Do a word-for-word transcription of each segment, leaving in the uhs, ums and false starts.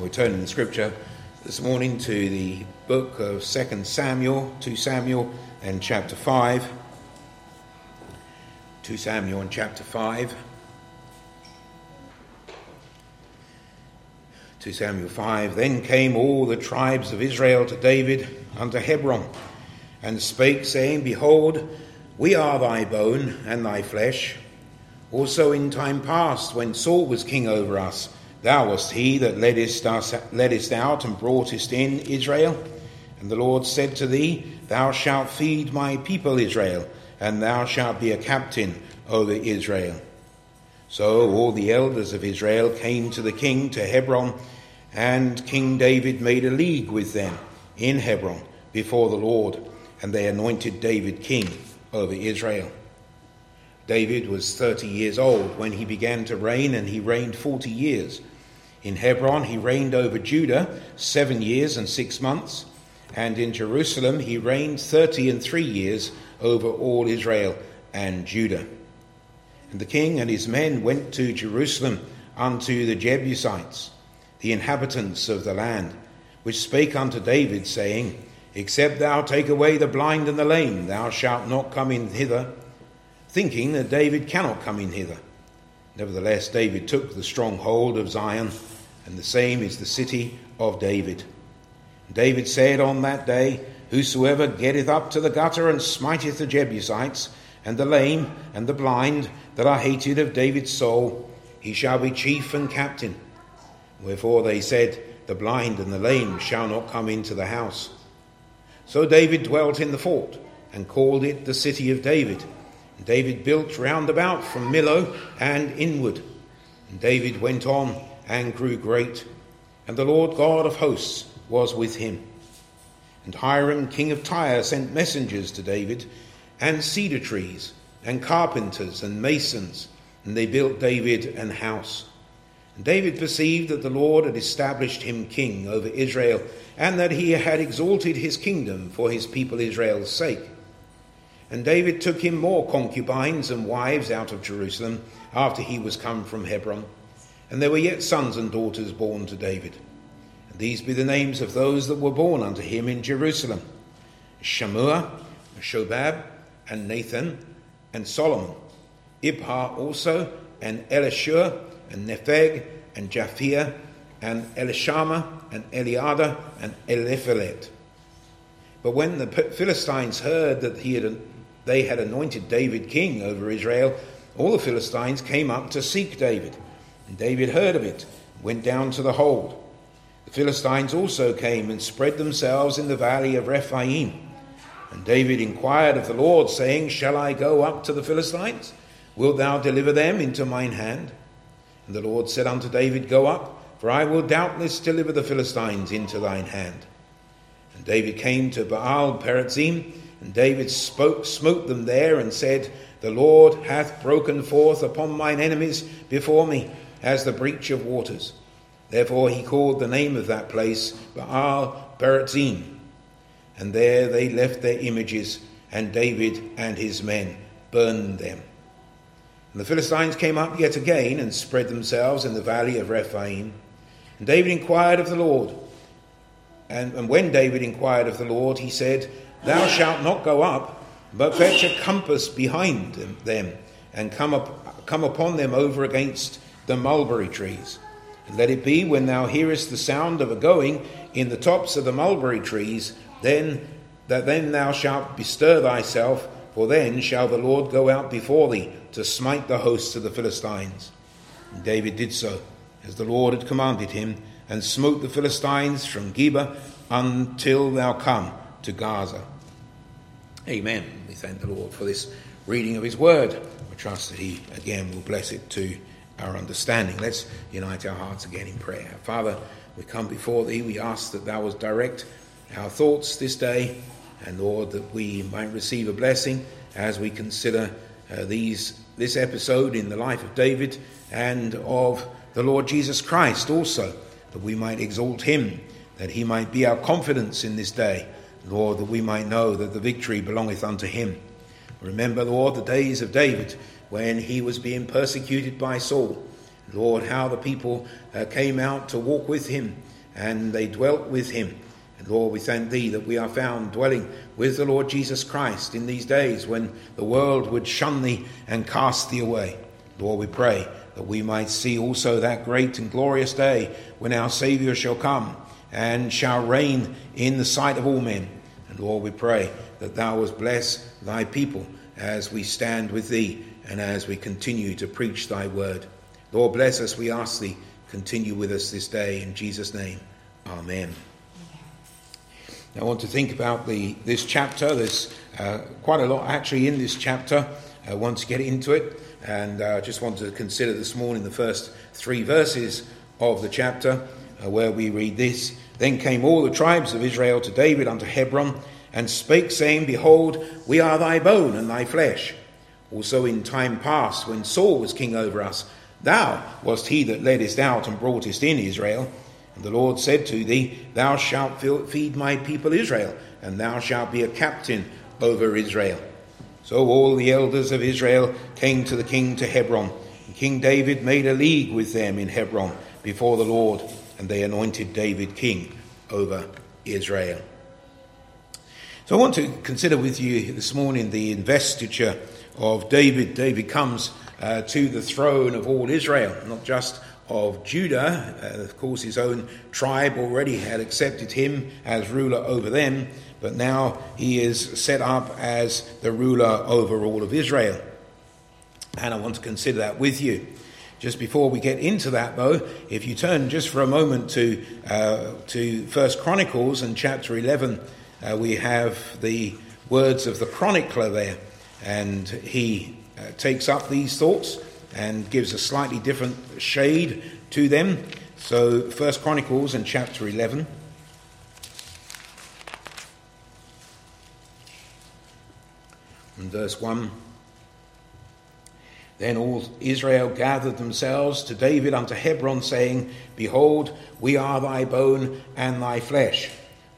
We're turning the scripture this morning to the book of Second Samuel, Second Samuel and chapter five. Second Samuel and chapter five. Second Samuel five. Then came all the tribes of Israel to David unto Hebron, and spake, saying, Behold, we are thy bone and thy flesh. Also in time past, when Saul was king over us, thou wast he that leddest us, leddest out and broughtest in Israel. And the Lord said to thee, Thou shalt feed my people Israel, and thou shalt be a captain over Israel. So all the elders of Israel came to the king to Hebron, and King David made a league with them in Hebron before the Lord, and they anointed David king over Israel. David was thirty years old when he began to reign, and he reigned forty years. In Hebron he reigned over Judah seven years and six months, and in Jerusalem he reigned thirty and three years over all Israel and Judah. And the king and his men went to Jerusalem unto the Jebusites, the inhabitants of the land, which spake unto David, saying, Except thou take away the blind and the lame, thou shalt not come in hither, thinking that David cannot come in hither. Nevertheless, David took the stronghold of Zion, and the same is the city of David. David said on that day, Whosoever getteth up to the gutter and smiteth the Jebusites, and the lame and the blind that are hated of David's soul, he shall be chief and captain. Wherefore they said, The blind and the lame shall not come into the house. So David dwelt in the fort, and called it the city of David. And David built round about from Millo and inward. And David went on and grew great, and the Lord God of hosts was with him. And Hiram king of Tyre sent messengers to David, and cedar trees, and carpenters, and masons, and they built David an house. And David perceived that the Lord had established him king over Israel, and that he had exalted his kingdom for his people Israel's sake. And David took him more concubines and wives out of Jerusalem, after he was come from Hebron. And there were yet sons and daughters born to David. And these be the names of those that were born unto him in Jerusalem: Shammua, Shobab, and Nathan, and Solomon, Ibhar also, and Elishur, and Nepheg, and Japhia, and Elishama, and Eliada, and Eliphelet. But when the Philistines heard that he had, they had anointed David king over Israel, all the Philistines came up to seek David. And David heard of it, and went down to the hold. The Philistines also came and spread themselves in the valley of Rephaim. And David inquired of the Lord, saying, Shall I go up to the Philistines? Wilt thou deliver them into mine hand? And the Lord said unto David, Go up, for I will doubtless deliver the Philistines into thine hand. And David came to Baal-perazim, and David spoke, smote them there, and said, The Lord hath broken forth upon mine enemies before me, as the breach of waters. Therefore he called the name of that place Baal-perazim. And there they left their images, and David and his men burned them. And the Philistines came up yet again, and spread themselves in the valley of Rephaim. And David inquired of the Lord. And, and when David inquired of the Lord, he said, Thou shalt not go up, but fetch a compass behind them, and come, up, come upon them over against the mulberry trees. And let it be, when thou hearest the sound of a going in the tops of the mulberry trees, then that then thou shalt bestir thyself, for then shall the Lord go out before thee to smite the hosts of the Philistines. And David did so, as the Lord had commanded him, and smote the Philistines from Geba until thou come to Gaza. Amen. We thank the Lord for this reading of his word. We trust that he again will bless it to our understanding. Let's unite our hearts again in prayer. Father, we come before thee. We ask that thou wouldst direct our thoughts this day, and Lord, that we might receive a blessing as we consider uh, these this episode in the life of David and of the Lord Jesus Christ also, that we might exalt him, that he might be our confidence in this day, Lord, that we might know that the victory belongeth unto him. Remember, Lord, the days of David when he was being persecuted by Saul, Lord, how the people uh, came out to walk with him, and they dwelt with him. And Lord, we thank thee that we are found dwelling with the Lord Jesus Christ in these days when the world would shun thee and cast thee away. Lord, we pray that we might see also that great and glorious day when our Saviour shall come and shall reign in the sight of all men. And Lord, we pray that thou wouldst bless thy people as we stand with thee and as we continue to preach thy word. Lord, bless us, we ask thee. Continue with us this day in Jesus' name. Amen. Now, I want to think about the this chapter. There's uh, quite a lot actually in this chapter. I want to get into it. And I uh, just want to consider this morning the first three verses of the chapter uh, where we read this. Then came all the tribes of Israel to David unto Hebron, and spake, saying, Behold, we are thy bone and thy flesh. Also in time past, when Saul was king over us, thou wast he that leddest out and broughtest in Israel. And the Lord said to thee, Thou shalt feed my people Israel, and thou shalt be a captain over Israel. So all the elders of Israel came to the king to Hebron. And King David made a league with them in Hebron before the Lord, and they anointed David king over Israel. So I want to consider with you this morning the investiture of David. David comes uh, to the throne of all Israel, not just of Judah. Uh, of course, his own tribe already had accepted him as ruler over them, but now he is set up as the ruler over all of Israel. And I want to consider that with you. Just before we get into that, though, if you turn just for a moment to uh, to First Chronicles and chapter eleven, uh, we have the words of the chronicler there, and he uh, takes up these thoughts and gives a slightly different shade to them. So First Chronicles and chapter eleven. And verse one. Then all Israel gathered themselves to David unto Hebron, saying, Behold, we are thy bone and thy flesh.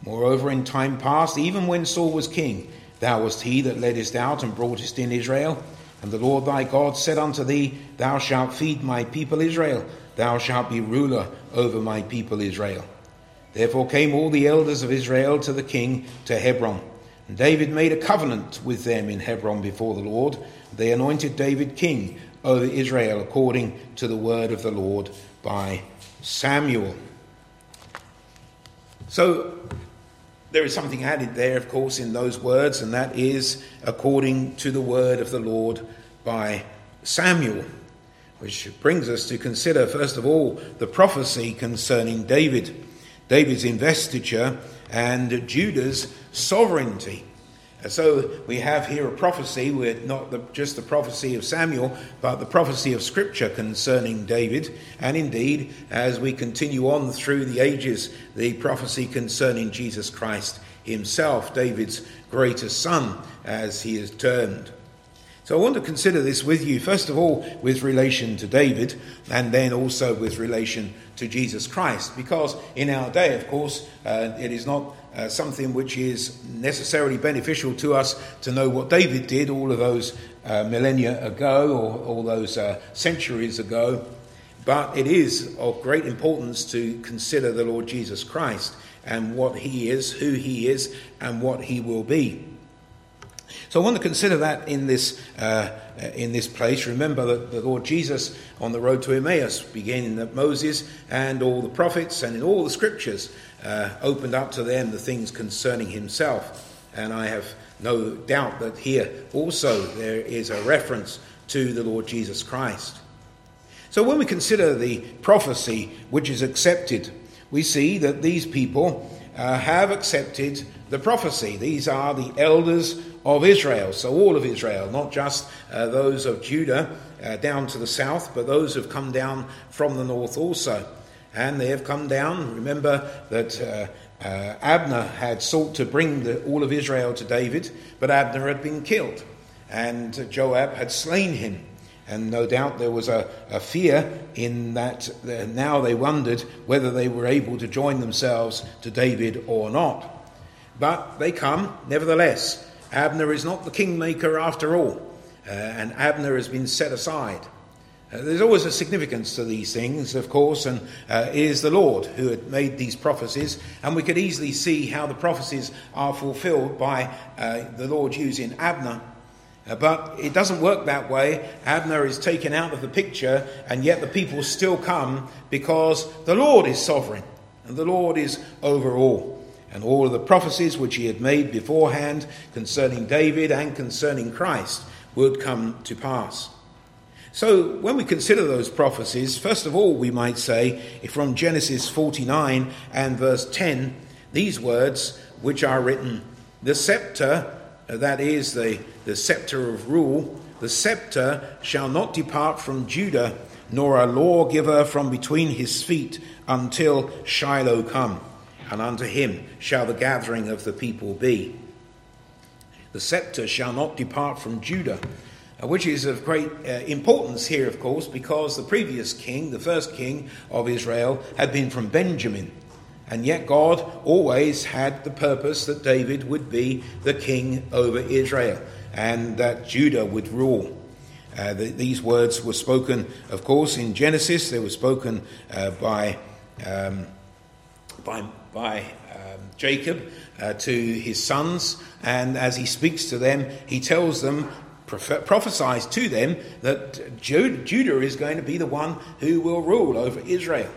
Moreover, in time past, even when Saul was king, thou wast he that leddest out and broughtest in Israel. And the Lord thy God said unto thee, Thou shalt feed my people Israel, thou shalt be ruler over my people Israel. Therefore came all the elders of Israel to the king to Hebron. And David made a covenant with them in Hebron before the Lord. They anointed David king over Israel according to the word of the Lord by Samuel. So there is something added there, of course, in those words, and that is according to the word of the Lord by Samuel, which brings us to consider, first of all, the prophecy concerning David, David's investiture, and Judah's sovereignty. So we have here a prophecy, with not the, just the prophecy of Samuel, but the prophecy of Scripture concerning David. And indeed, as we continue on through the ages, the prophecy concerning Jesus Christ himself, David's greatest son, as he is termed. So I want to consider this with you, first of all, with relation to David, and then also with relation to Jesus Christ. Because in our day, of course, uh, it is not uh, something which is necessarily beneficial to us to know what David did all of those uh, millennia ago, or all those uh, centuries ago. But it is of great importance to consider the Lord Jesus Christ and what he is, who he is, and what he will be. So I want to consider that in this uh, in this place. Remember that the Lord Jesus on the road to Emmaus, beginning at Moses and all the prophets and in all the scriptures, uh, opened up to them the things concerning himself. And I have no doubt that here also there is a reference to the Lord Jesus Christ. So when we consider the prophecy which is accepted, we see that these people uh, have accepted the prophecy. These are the elders of Israel, so all of Israel, not just uh, those of Judah uh, down to the south, but those who have come down from the north also. And they have come down. Remember that uh, uh, Abner had sought to bring the, all of Israel to David, but Abner had been killed, and Joab had slain him. And no doubt there was a, a fear in that uh, now they wondered whether they were able to join themselves to David or not. But they come, nevertheless. Abner is not the kingmaker after all, uh, and Abner has been set aside. Uh, there's always a significance to these things, of course, and uh, it is the Lord who had made these prophecies, and we could easily see how the prophecies are fulfilled by uh, the Lord using Abner. Uh, but it doesn't work that way. Abner is taken out of the picture, and yet the people still come because the Lord is sovereign, and the Lord is over all. And all of the prophecies which he had made beforehand concerning David and concerning Christ would come to pass. So when we consider those prophecies, first of all, we might say, from Genesis forty-nine and verse ten, these words which are written, the scepter, that is the, the scepter of rule, the scepter shall not depart from Judah, nor a lawgiver from between his feet until Shiloh come, and unto him shall the gathering of the people be. The scepter shall not depart from Judah, which is of great uh, importance here, of course, because the previous king, the first king of Israel, had been from Benjamin. And yet God always had the purpose that David would be the king over Israel and that Judah would rule. Uh, the, these words were spoken, of course, in Genesis. They were spoken uh, by, um, by, by um, Jacob uh, to his sons. And as he speaks to them, he tells them, prophesies to them that Judah is going to be the one who will rule over Israel.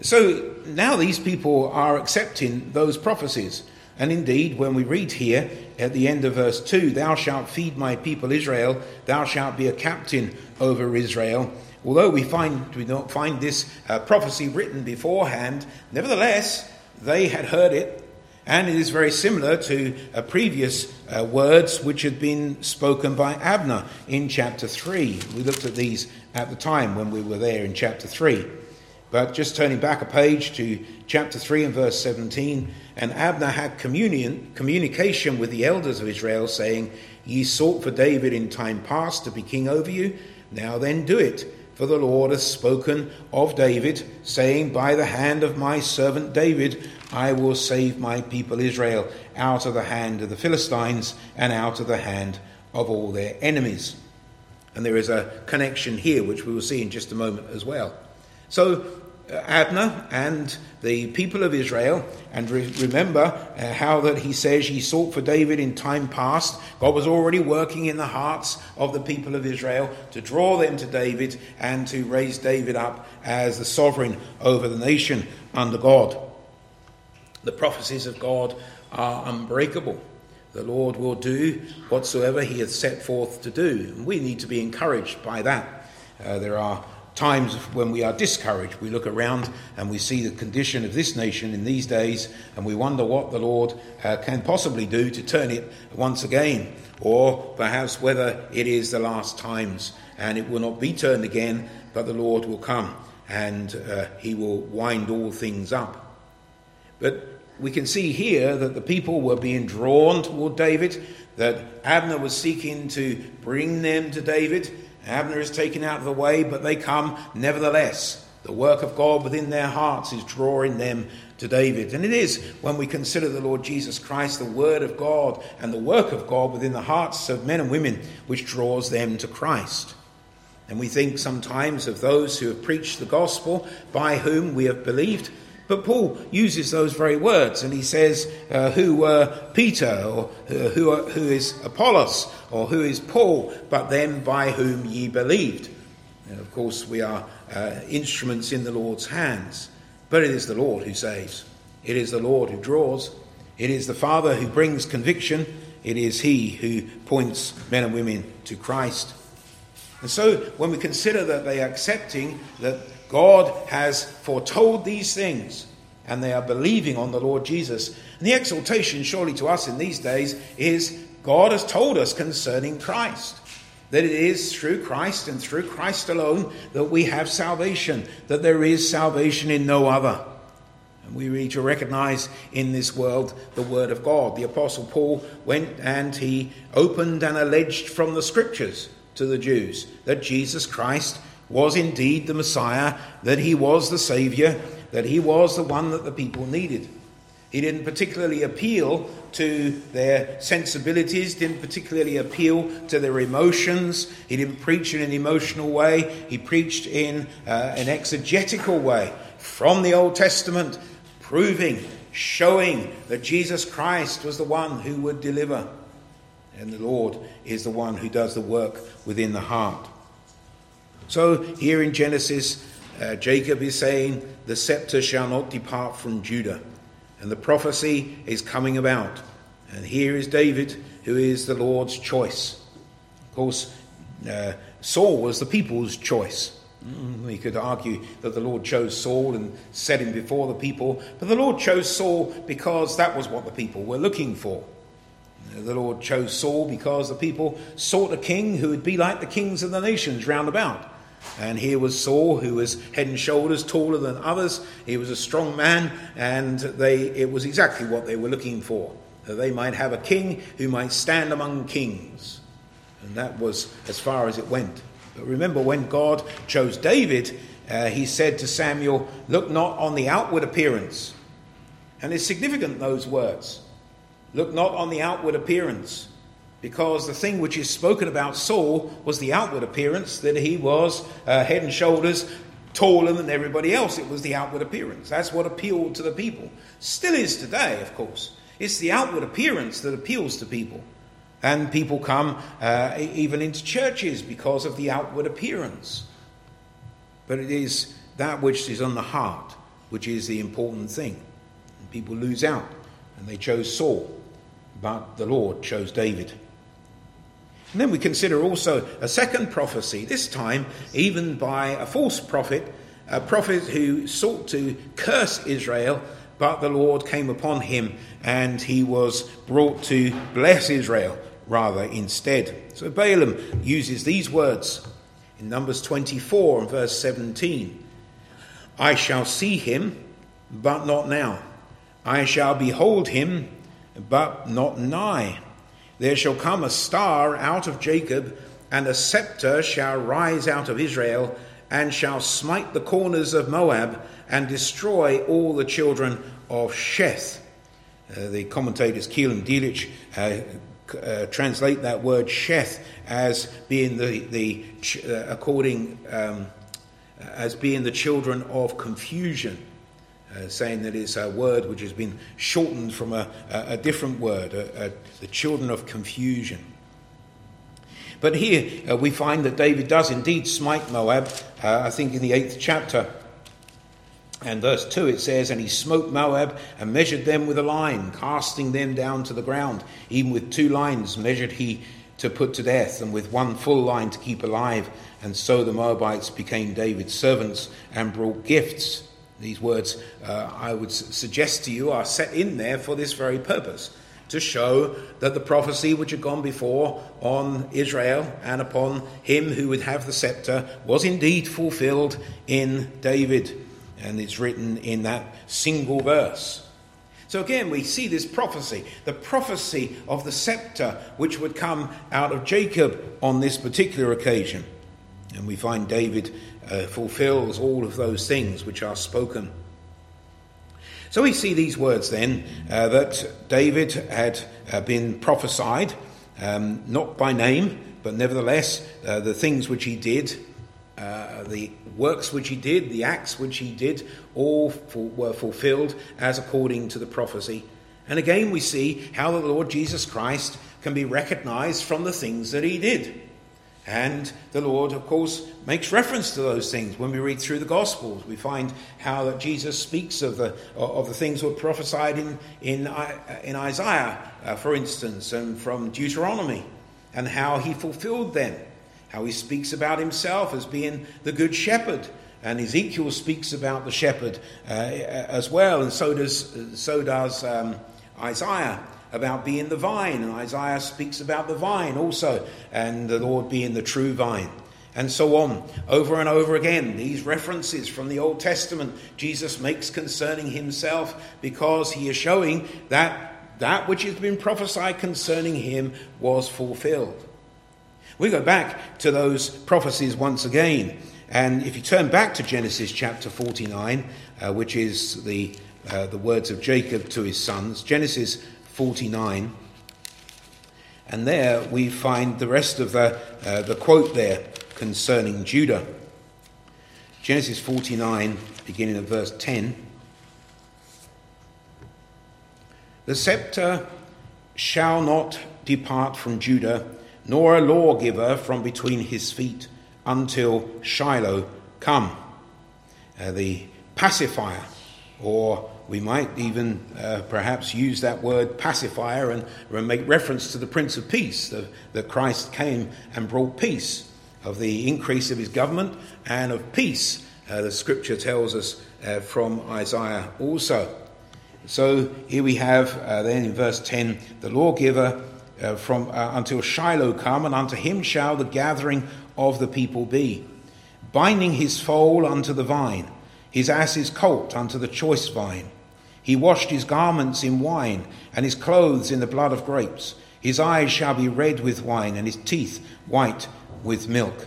So now these people are accepting those prophecies. And indeed, when we read here at the end of verse two, thou shalt feed my people Israel, thou shalt be a captain over Israel. Although we find we don't find this uh, prophecy written beforehand, nevertheless, they had heard it. And it is very similar to uh, previous uh, words which had been spoken by Abner in chapter three. We looked at these at the time when we were there in chapter three. But just turning back a page to chapter three and verse seventeen, and Abner had communion, communication with the elders of Israel, saying, ye sought for David in time past to be king over you, now then do it. For the Lord has spoken of David, saying, by the hand of my servant David, I will save my people Israel out of the hand of the Philistines and out of the hand of all their enemies. And there is a connection here, which we will see in just a moment as well. So Abner and the people of Israel, and re- remember uh, how that he says he sought for David in time past. God was already working in the hearts of the people of Israel to draw them to David and to raise David up as the sovereign over the nation under God. The prophecies of God are unbreakable. The Lord will do whatsoever he hath set forth to do. And we need to be encouraged by that. Uh, there are times when we are discouraged, we look around and we see the condition of this nation in these days, and we wonder what the Lord uh, can possibly do to turn it once again, or perhaps whether it is the last times and it will not be turned again, but the Lord will come and uh, he will wind all things up. But we can see here that the people were being drawn toward David, that Abner was seeking to bring them to David. Abner is taken out of the way, but they come nevertheless. The work of God within their hearts is drawing them to David. And it is when we consider the Lord Jesus Christ, the word of God and the work of God within the hearts of men and women, which draws them to Christ. And we think sometimes of those who have preached the gospel, by whom we have believed. But Paul uses those very words, and he says, uh, who were Peter, or uh, who, are, who is Apollos, or who is Paul, but them by whom ye believed. And of course, we are uh, instruments in the Lord's hands, but it is the Lord who saves. It is the Lord who draws. It is the Father who brings conviction. It is he who points men and women to Christ. And so when we consider that they are accepting that God has foretold these things, and they are believing on the Lord Jesus. And the exhortation surely to us in these days is God has told us concerning Christ, that it is through Christ and through Christ alone that we have salvation, that there is salvation in no other. And we need to recognize in this world the word of God. The Apostle Paul went and he opened and alleged from the Scriptures to the Jews that Jesus Christ was indeed the Messiah, that he was the Saviour, that he was the one that the people needed. He didn't particularly appeal to their sensibilities, didn't particularly appeal to their emotions. He didn't preach in an emotional way. He preached in uh, an exegetical way from the Old Testament, proving, showing that Jesus Christ was the one who would deliver. And the Lord is the one who does the work within the heart. So here in Genesis, uh, Jacob is saying, the scepter shall not depart from Judah. And the prophecy is coming about. And here is David, who is the Lord's choice. Of course, uh, Saul was the people's choice. We could argue that the Lord chose Saul and set him before the people. But the Lord chose Saul because that was what the people were looking for. The Lord chose Saul because the people sought a king who would be like the kings of the nations round about. And here was Saul, who was head and shoulders taller than others. He was a strong man, and they it was exactly what they were looking for, that they might have a king who might stand among kings. And that was as far as it went. But remember, when God chose David, uh, he said to Samuel, look not on the outward appearance. And it's significant, those words. Look not on the outward appearance, because the thing which is spoken about Saul was the outward appearance, that he was uh, head and shoulders taller than everybody else. It was the outward appearance. That's what appealed to the people. Still is today, of course. It's the outward appearance that appeals to people. And people come uh, even into churches because of the outward appearance. But it is that which is on the heart, which is the important thing. And people lose out, and they chose Saul. But the Lord chose David. And then we consider also a second prophecy, this time even by a false prophet, a prophet who sought to curse Israel, but the Lord came upon him and he was brought to bless Israel rather instead. So Balaam uses these words in Numbers twenty-four and verse seventeen. I shall see him, but not now. I shall behold him, but not nigh. There shall come a star out of Jacob, and a scepter shall rise out of Israel, and shall smite the corners of Moab, and destroy all the children of Sheth. Uh, the commentators Keel and Delitzsch uh, uh, translate that word Sheth as being the, the uh, according um, as being the children of confusion. Uh, saying that it's a word which has been shortened from a, a, a different word, a, a, the children of confusion. But here uh, we find that David does indeed smite Moab, uh, I think in the eighth chapter. And verse two it says, and he smote Moab and measured them with a line, casting them down to the ground. Even with two lines measured he to put to death, and with one full line to keep alive. And so the Moabites became David's servants and brought gifts. These words, uh, I would suggest to you, are set in there for this very purpose, to show that the prophecy which had gone before on Israel and upon him who would have the scepter was indeed fulfilled in David. And it's written in that single verse. So again, we see this prophecy, the prophecy of the scepter which would come out of Jacob on this particular occasion. And we find David uh, fulfills all of those things which are spoken. So we see these words then, uh, that David had uh, been prophesied, um, not by name, but nevertheless uh, the things which he did, uh, the works which he did, the acts which he did, all for, were fulfilled as according to the prophecy. And again we see how the Lord Jesus Christ can be recognized from the things that he did. And the Lord, of course, makes reference to those things. When we read through the Gospels, we find how that Jesus speaks of the of the things that were prophesied in in, in Isaiah, uh, for instance, and from Deuteronomy, and how he fulfilled them. How he speaks about himself as being the good shepherd, and Ezekiel speaks about the shepherd uh, as well, and so does so does um, Isaiah. About being the vine, and Isaiah speaks about the vine also, and the Lord being the true vine, and so on. Over and over again, these references from the Old Testament Jesus makes concerning himself, because he is showing that that which has been prophesied concerning him was fulfilled. We go back to those prophecies once again, and if you turn back to Genesis chapter forty-nine, uh, which is the uh, the words of Jacob to his sons, Genesis forty-nine. And there we find the rest of the, uh, the quote there concerning Judah. Genesis forty-nine, beginning at verse ten. The scepter shall not depart from Judah, nor a lawgiver from between his feet, until Shiloh come, uh, the pacifier, or we might even uh, perhaps use that word pacifier and make reference to the Prince of Peace, that the Christ came and brought peace, of the increase of his government and of peace, uh, the scripture tells us uh, from Isaiah also. So here we have uh, then in verse ten, the lawgiver uh, from uh, until Shiloh come, and unto him shall the gathering of the people be, binding his foal unto the vine, his ass's colt unto the choice vine. He washed his garments in wine, and his clothes in the blood of grapes. His eyes shall be red with wine, and his teeth white with milk.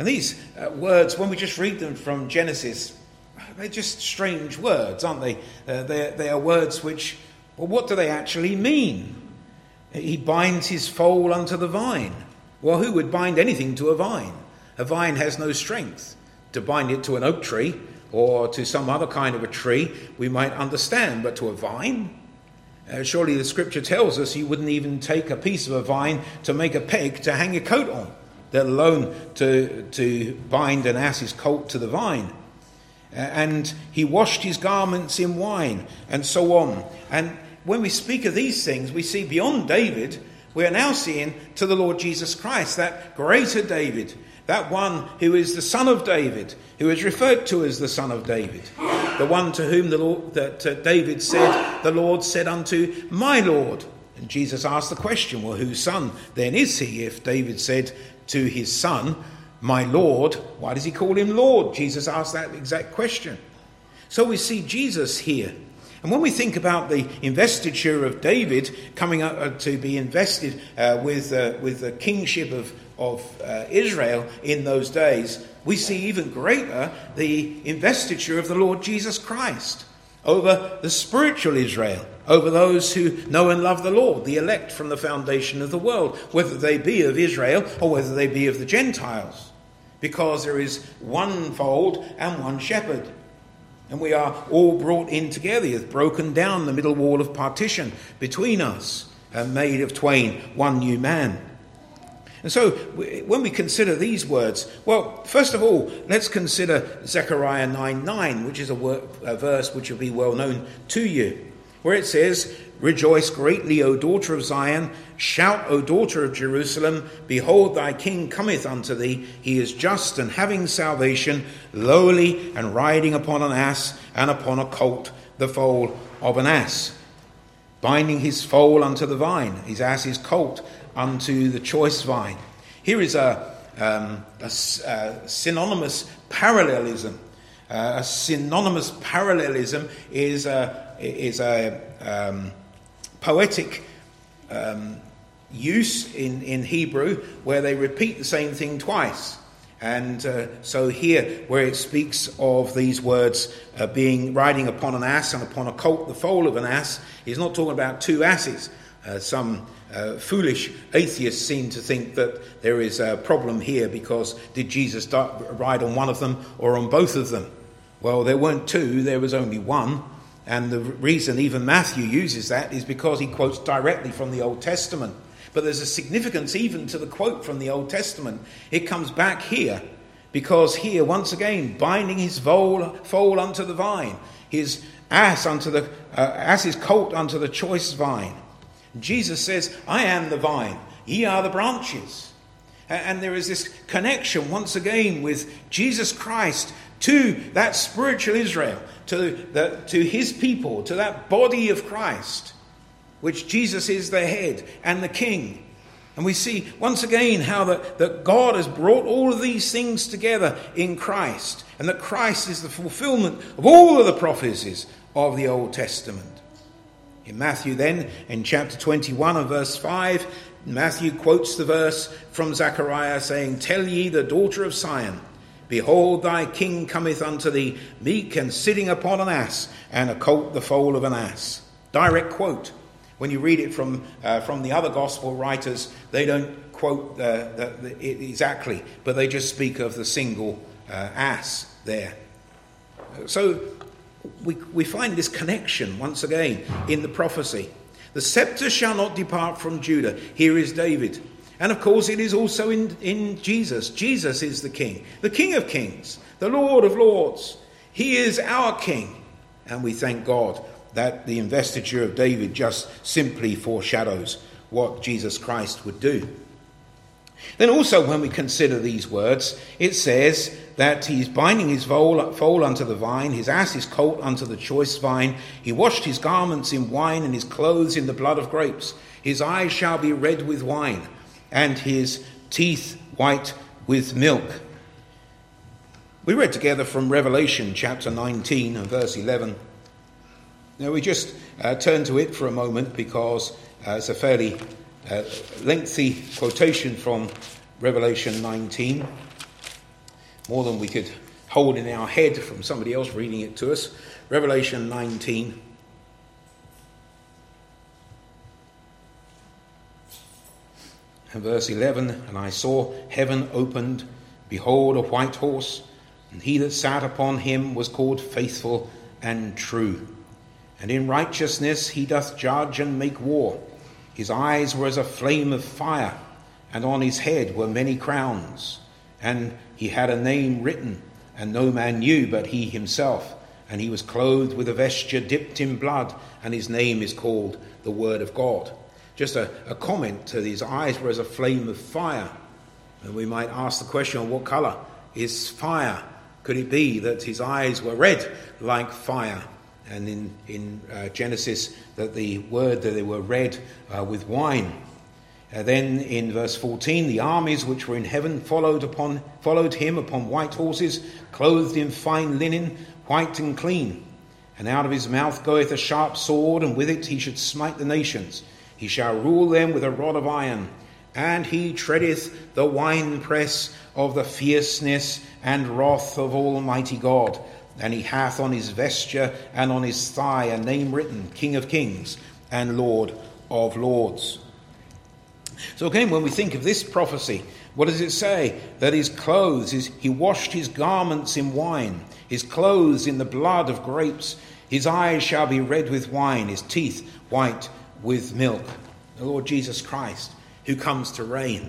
And these uh, words, when we just read them from Genesis, they're just strange words, aren't they? Uh, they they are words which, well, what do they actually mean? He binds his foal unto the vine. Well, who would bind anything to a vine? A vine has no strength. To bind it to an oak tree or to some other kind of a tree, we might understand, but to a vine? Uh, surely the scripture tells us you wouldn't even take a piece of a vine to make a peg to hang your coat on, let alone to, to bind an ass's colt to the vine. Uh, and he washed his garments in wine, and so on. And when we speak of these things, we see beyond David, we are now seeing to the Lord Jesus Christ, that greater David, that one who is the son of David, who is referred to as the son of David, the one to whom the Lord, that uh, David said, the Lord said unto my Lord. And Jesus asked the question, well, whose son then is he? If David said to his son, my Lord, why does he call him Lord? Jesus asked that exact question. So we see Jesus here. And when we think about the investiture of David coming up to be invested uh, with uh, with the kingship of, of uh, Israel in those days, we see even greater the investiture of the Lord Jesus Christ over the spiritual Israel, over those who know and love the Lord, the elect from the foundation of the world, whether they be of Israel or whether they be of the Gentiles, because there is one fold and one shepherd. And we are all brought in together. He hath broken down the middle wall of partition between us, and made of twain one new man. And so when we consider these words, well, first of all, let's consider Zechariah nine nine, which is a, word, a verse which will be well known to you, where it says, Rejoice greatly, O daughter of Zion. Shout, O daughter of Jerusalem. Behold, thy king cometh unto thee. He is just and having salvation, lowly and riding upon an ass and upon a colt, the foal of an ass. Binding his foal unto the vine, his ass his colt unto the choice vine. Here is a, um, a, a synonymous parallelism. Uh, a synonymous parallelism is a, is a um, poetic um, use in, in Hebrew where they repeat the same thing twice. And uh, so here, where it speaks of these words uh, being riding upon an ass and upon a colt, the foal of an ass, he's not talking about two asses. Uh, some uh, foolish atheists seem to think that there is a problem here because did Jesus di- ride on one of them or on both of them? Well, there weren't two, there was only one. And the reason even Matthew uses that is because he quotes directly from the Old Testament. But there's a significance even to the quote from the Old Testament. It comes back here because here, once again, binding his foal, foal unto the vine, his ass unto the uh, ass's colt unto the choice vine. Jesus says, I am the vine, ye are the branches. And there is this connection once again with Jesus Christ to that spiritual Israel, to the, to his people, to that body of Christ, which Jesus is the head and the king. And we see once again how that, that God has brought all of these things together in Christ, and that Christ is the fulfillment of all of the prophecies of the Old Testament. In Matthew then, in chapter twenty-one and verse five, Matthew quotes the verse from Zechariah saying, Tell ye the daughter of Sion, Behold, thy king cometh unto thee, meek and sitting upon an ass, and a colt the foal of an ass. Direct quote. When you read it from uh, from the other gospel writers, they don't quote uh, the, the, it exactly, but they just speak of the single uh, ass there. So we we find this connection once again in the prophecy. The scepter shall not depart from Judah. Here is David. And of course it is also in, in Jesus. Jesus is the King, the King of kings, the Lord of lords. He is our King. And we thank God that the investiture of David just simply foreshadows what Jesus Christ would do. Then also when we consider these words, it says that he's binding his foal unto the vine, his ass, his colt unto the choice vine. He washed his garments in wine and his clothes in the blood of grapes. His eyes shall be red with wine, and his teeth white with milk. We read together from Revelation chapter nineteen and verse eleven. Now we just uh, turn to it for a moment because uh, it's a fairly uh, lengthy quotation from Revelation nineteen. More than we could hold in our head from somebody else reading it to us. Revelation nineteen. And verse eleven, and I saw heaven opened, behold a white horse, and he that sat upon him was called Faithful and True. And in righteousness he doth judge and make war. His eyes were as a flame of fire, and on his head were many crowns. And he had a name written, and no man knew but he himself. And he was clothed with a vesture dipped in blood, and his name is called the Word of God. Just a, a comment to these eyes were as a flame of fire. And we might ask the question, what colour is fire? Could it be that his eyes were red like fire? And in, in uh, Genesis, that the word that they were red uh, with wine. Uh, then in verse fourteen, the armies which were in heaven followed upon followed him upon white horses, clothed in fine linen, white and clean. And out of his mouth goeth a sharp sword, and with it he should smite the nations. He shall rule them with a rod of iron, and he treadeth the winepress of the fierceness and wrath of Almighty God. And he hath on his vesture and on his thigh a name written, King of Kings and Lord of Lords. So again, when we think of this prophecy, what does it say? That his clothes, his, he washed his garments in wine, his clothes in the blood of grapes, his eyes shall be red with wine, his teeth white with milk. The Lord Jesus Christ, who comes to reign.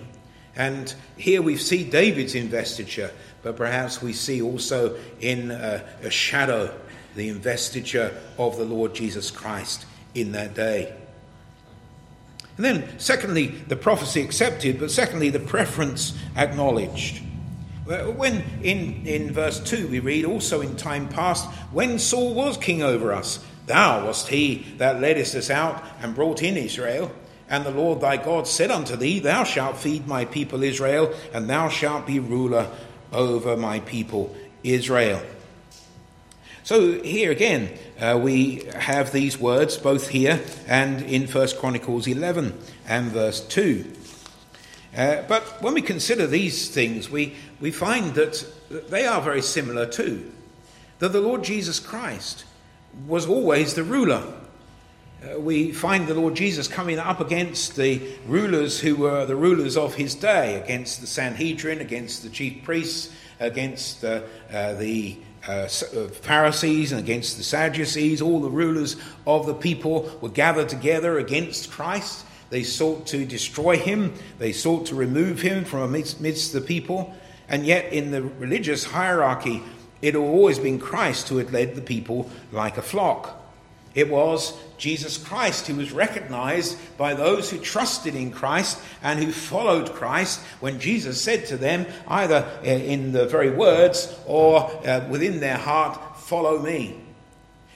And here we see David's investiture, but perhaps we see also in a, a shadow the investiture of the Lord Jesus Christ in that day. And then secondly, the prophecy accepted, but secondly, the preference acknowledged. When in, in verse two we read, also in time past, when Saul was king over us, thou wast he that leddest us out and brought in Israel. And the Lord thy God said unto thee, thou shalt feed my people Israel, and thou shalt be ruler over my people Israel. So here again, uh, we have these words both here and in First Chronicles eleven and verse two. Uh, but when we consider these things, we, we find that they are very similar too. That the Lord Jesus Christ was always the ruler. Uh, we find the Lord Jesus coming up against the rulers who were the rulers of his day, against the Sanhedrin, against the chief priests, against uh, uh, the uh, Pharisees and against the Sadducees. All the rulers of the people were gathered together against Christ. They sought to destroy him. They sought to remove him from amidst, amidst the people. And yet in the religious hierarchy, it had always been Christ who had led the people like a flock. It was Jesus Christ who was recognized by those who trusted in Christ and who followed Christ when Jesus said to them, either in the very words or within their heart, follow me.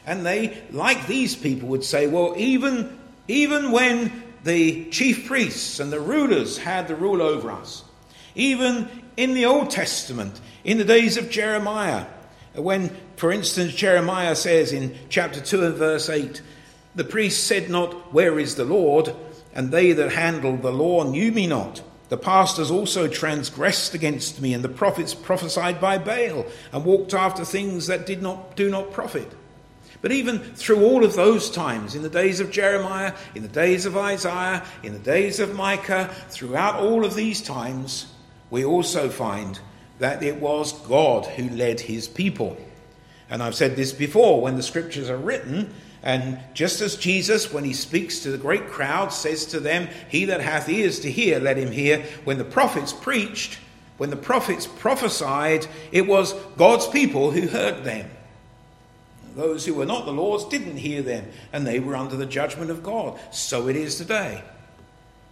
And they, like these people, would say, well, even, even when the chief priests and the rulers had the rule over us, even in the Old Testament, in the days of Jeremiah, when, for instance, Jeremiah says in chapter two and verse eight, the priests said not, where is the Lord? And they that handled the law knew me not. The pastors also transgressed against me, and the prophets prophesied by Baal and walked after things that did not do not profit. But even through all of those times, in the days of Jeremiah, in the days of Isaiah, in the days of Micah, throughout all of these times, we also find that it was God who led his people. And I've said this before, when the scriptures are written, and just as Jesus, when he speaks to the great crowd, says to them, "He that hath ears to hear, let him hear." When the prophets preached, when the prophets prophesied, it was God's people who heard them. Those who were not the Lord's didn't hear them, and they were under the judgment of God. So it is today.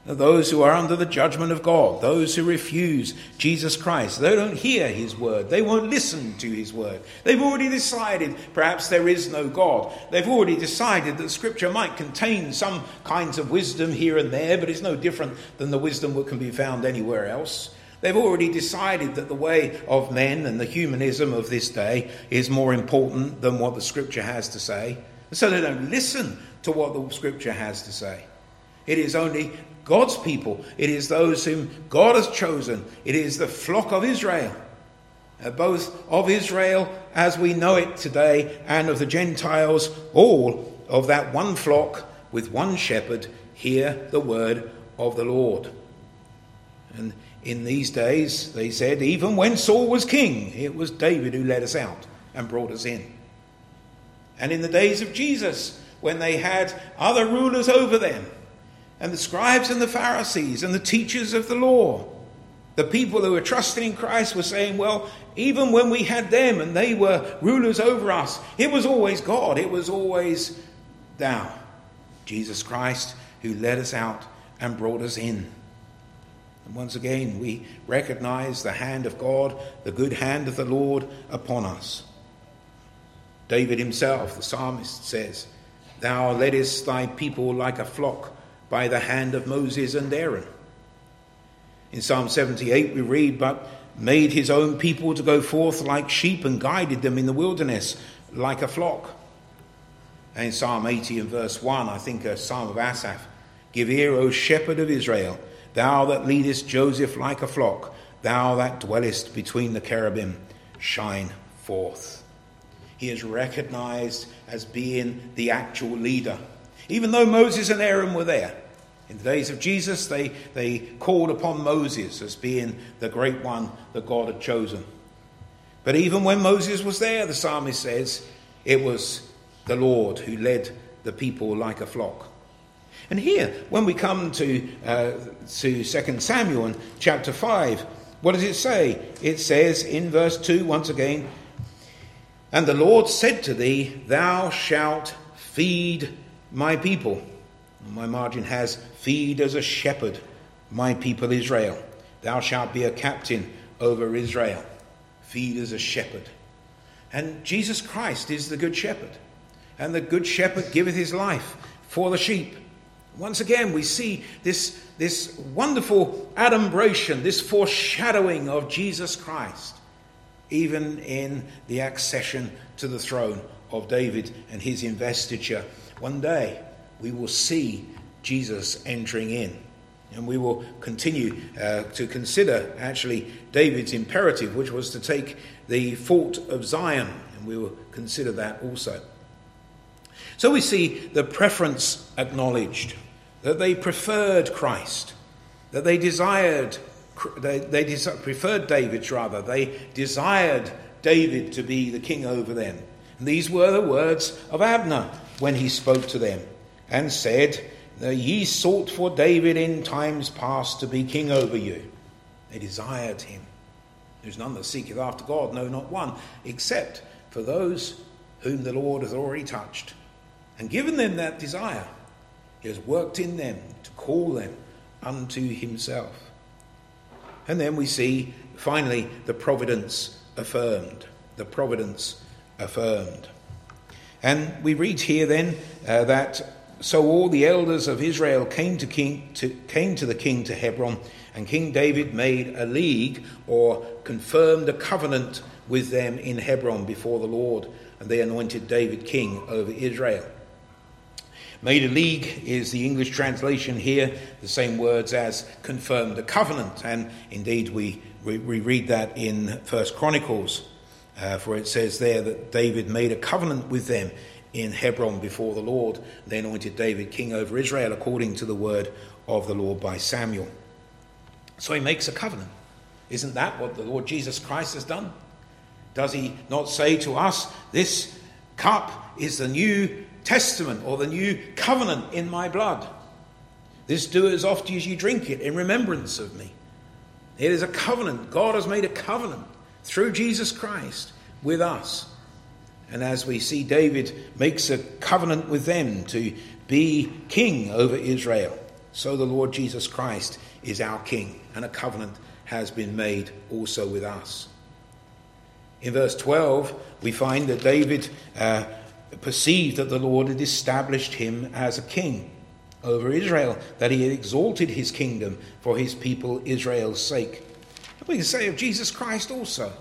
Those who are under the judgment of God, those who refuse Jesus Christ, they don't hear his word. They won't listen to his word. They've already decided perhaps there is no God. They've already decided that Scripture might contain some kinds of wisdom here and there, but it's no different than the wisdom that can be found anywhere else. They've already decided that the way of men and the humanism of this day is more important than what the Scripture has to say. So they don't listen to what the Scripture has to say. It is only God's people. It is those whom God has chosen. It is the flock of Israel, both of Israel as we know it today and of the Gentiles, all of that one flock with one shepherd, hear the word of the Lord. And in these days, they said, even when Saul was king, it was David who led us out and brought us in. And in the days of Jesus, when they had other rulers over them, and the scribes and the Pharisees and the teachers of the law, the people who were trusting in Christ were saying, well, even when we had them and they were rulers over us, it was always God, it was always thou, Jesus Christ, who led us out and brought us in. And once again, we recognize the hand of God, the good hand of the Lord upon us. David himself, the psalmist, says, "Thou leddest thy people like a flock by the hand of Moses and Aaron." In Psalm seventy-eight we read, "But made his own people to go forth like sheep and guided them in the wilderness like a flock." And in Psalm eighty and verse one, I think a psalm of Asaph, "Give ear, O shepherd of Israel, thou that leadest Joseph like a flock, thou that dwellest between the cherubim, shine forth." He is recognized as being the actual leader. Even though Moses and Aaron were there, in the days of Jesus, they, they called upon Moses as being the great one that God had chosen. But even when Moses was there, the psalmist says, it was the Lord who led the people like a flock. And here, when we come to uh, to Second Samuel and chapter five, what does it say? It says in verse two, once again, "And the Lord said to thee, thou shalt feed my people." My margin has, "Feed as a shepherd my people Israel. Thou shalt be a captain over Israel." Feed as a shepherd. And Jesus Christ is the good shepherd. And the good shepherd giveth his life for the sheep. Once again, we see this, this wonderful adumbration, this foreshadowing of Jesus Christ, even in the accession to the throne of David and his investiture. One day, we will see Jesus entering in, and we will continue uh, to consider, actually, David's imperative, which was to take the fort of Zion, and we will consider that also. So we see the preference acknowledged, that they preferred Christ, that they desired, they, they des- preferred David's rather, they desired David to be the king over them. And these were the words of Abner when he spoke to them and said, "Ye sought for David in times past to be king over you." They desired him. There's none that seeketh after God, no, not one, except for those whom the Lord hath already touched. And given them that desire, he has worked in them to call them unto himself. And then we see, finally, the providence affirmed. The providence affirmed. And we read here then uh, that, "So all the elders of Israel came to, king, to, came to the king to Hebron, and King David made a league, or confirmed a covenant with them in Hebron before the Lord, and they anointed David king over Israel." Made a league is the English translation here, the same words as confirmed a covenant. And indeed, we, we, we read that in First Chronicles, uh, for it says there that David made a covenant with them in Hebron before the Lord. They anointed David king over Israel according to the word of the Lord by Samuel. So he makes a covenant. Isn't that what the Lord Jesus Christ has done? Does he not say to us, this cup is the new testament or the new covenant in my blood. This do as often as you drink it in remembrance of me. It is a covenant. God has made a covenant through Jesus Christ with us. And as we see, David makes a covenant with them to be king over Israel. So the Lord Jesus Christ is our king, and a covenant has been made also with us. In verse twelve, we find that David uh, perceived that the Lord had established him as a king over Israel, that he had exalted his kingdom for his people Israel's sake. And we can say of Jesus Christ also,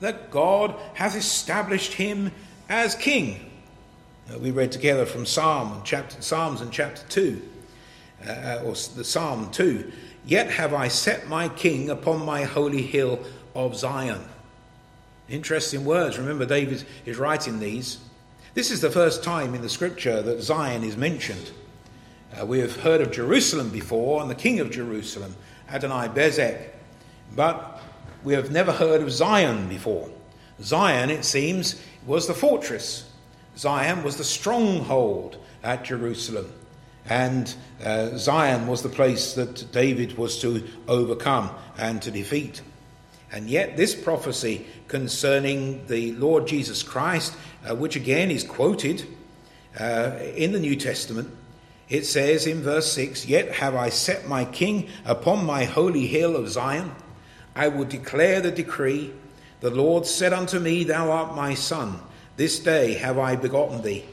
that God hath established him as king. Uh, we read together from Psalm and chapter, Psalms and chapter two, uh, or the Psalm two, yet have I set my king upon my holy hill of Zion. Interesting words. Remember, David is writing these. This is the first time in the scripture that Zion is mentioned. Uh, we have heard of Jerusalem before and the king of Jerusalem, Adonai-Bezek. But we have never heard of Zion before. Zion, it seems, was the fortress. Zion was the stronghold at Jerusalem. And uh, Zion was the place that David was to overcome and to defeat. And yet this prophecy concerning the Lord Jesus Christ, uh, which again is quoted uh, in the New Testament, it says in verse six, yet have I set my king upon my holy hill of Zion. I will declare the decree. The Lord said unto me, thou art my son. This day have I begotten thee.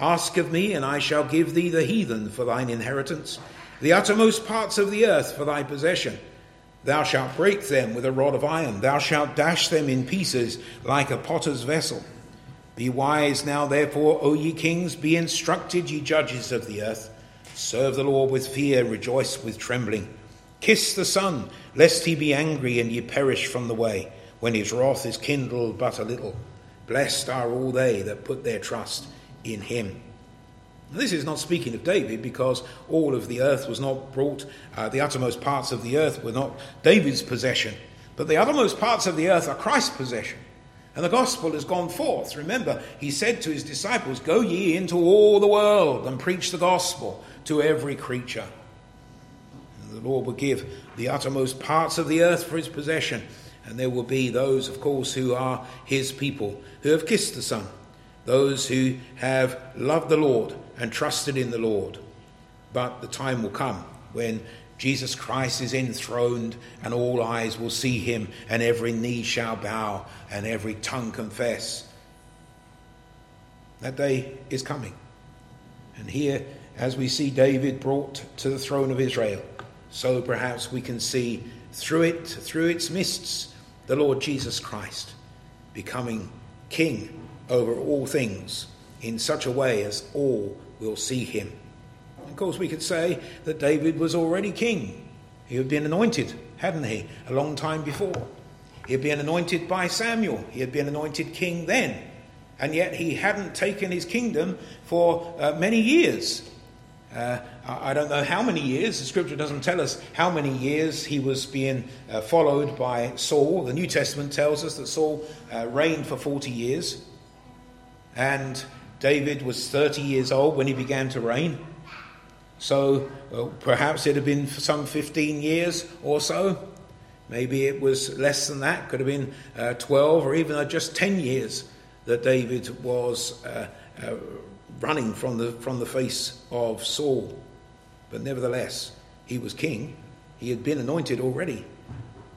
Ask of me, and I shall give thee the heathen for thine inheritance, the uttermost parts of the earth for thy possession. Thou shalt break them with a rod of iron. Thou shalt dash them in pieces like a potter's vessel. Be wise now, therefore, O ye kings, be instructed, ye judges of the earth. Serve the Lord with fear, rejoice with trembling. Kiss the Son, lest he be angry and ye perish from the way, when his wrath is kindled but a little. Blessed are all they that put their trust in him. This is not speaking of David, because all of the earth was not brought, uh, the uttermost parts of the earth were not David's possession, but the uttermost parts of the earth are Christ's possession. And the gospel has gone forth. Remember, he said to his disciples, go ye into all the world and preach the gospel to every creature. And the Lord will give the uttermost parts of the earth for his possession. And there will be those, of course, who are his people, who have kissed the Son, those who have loved the Lord and trusted in the Lord. But the time will come when Jesus Christ is enthroned and all eyes will see him, and every knee shall bow and every tongue confess. That day is coming. And here, as we see David brought to the throne of Israel, so perhaps we can see through it, through its mists, the Lord Jesus Christ becoming king over all things in such a way as all will see him. Of course, we could say that David was already king. He had been anointed, hadn't he, a long time before. He had been anointed by Samuel. He had been anointed king then. And yet he hadn't taken his kingdom for uh, many years. Uh, I don't know how many years. The scripture doesn't tell us how many years he was being uh, followed by Saul. The New Testament tells us that Saul uh, reigned for forty years. And David was thirty years old when he began to reign. So uh, perhaps it had been for some fifteen years or so. Maybe it was less than that. Could have been uh, twelve or even uh, just ten years that David was uh, uh, running from the from the face of Saul. But nevertheless, he was king. He had been anointed already.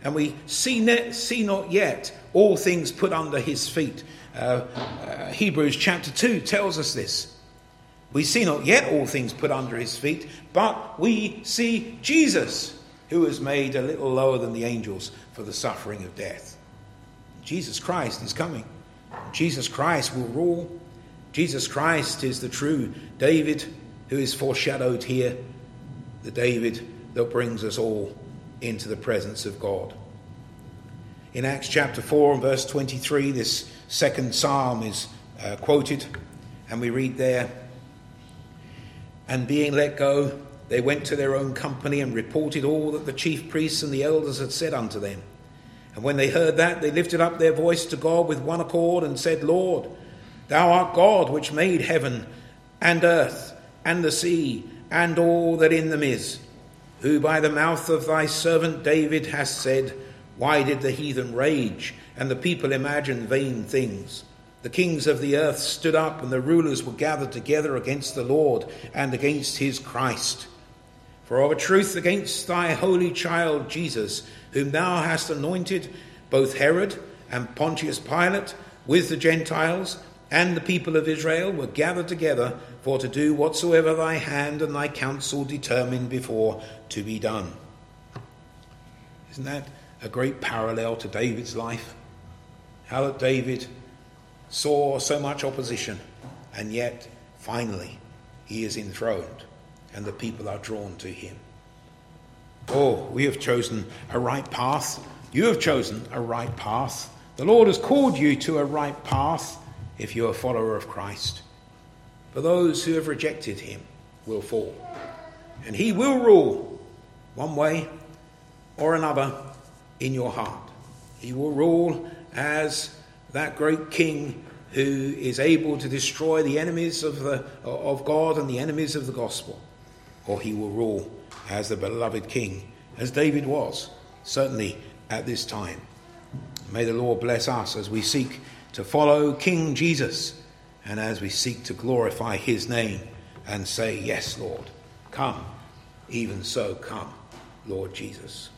And we see, ne- see not yet all things put under his feet. Uh, uh, Hebrews chapter two tells us this. We see not yet all things put under his feet, but we see Jesus, who was made a little lower than the angels for the suffering of death. Jesus Christ is coming. Jesus Christ will rule. Jesus Christ is the true David who is foreshadowed here, the David that brings us all into the presence of God. In Acts chapter four and verse twenty-three, this second psalm is uh, quoted, and we read there, "And being let go, they went to their own company and reported all that the chief priests and the elders had said unto them. And when they heard that, they lifted up their voice to God with one accord and said, Lord, thou art God, which made heaven and earth and the sea and all that in them is, who by the mouth of thy servant David hast said, Why did the heathen rage and the people imagine vain things? The kings of the earth stood up and the rulers were gathered together against the Lord and against his Christ. For of a truth against thy holy child Jesus, whom thou hast anointed, both Herod and Pontius Pilate with the Gentiles and the people of Israel were gathered together for to do whatsoever thy hand and thy counsel determined before to be done." Isn't that a great parallel to David's life? How that David saw so much opposition, and yet finally he is enthroned and the people are drawn to him. Oh, we have chosen a right path. You have chosen a right path. The Lord has called you to a right path if you're a follower of Christ. But those who have rejected him will fall. And he will rule one way or another in your heart. He will rule as that great king who is able to destroy the enemies of the of God and the enemies of the gospel. Or he will rule as the beloved king, as David was, certainly at this time. May the Lord bless us as we seek to follow King Jesus, and as we seek to glorify his name and say, "Yes, Lord, come, even so come, Lord Jesus."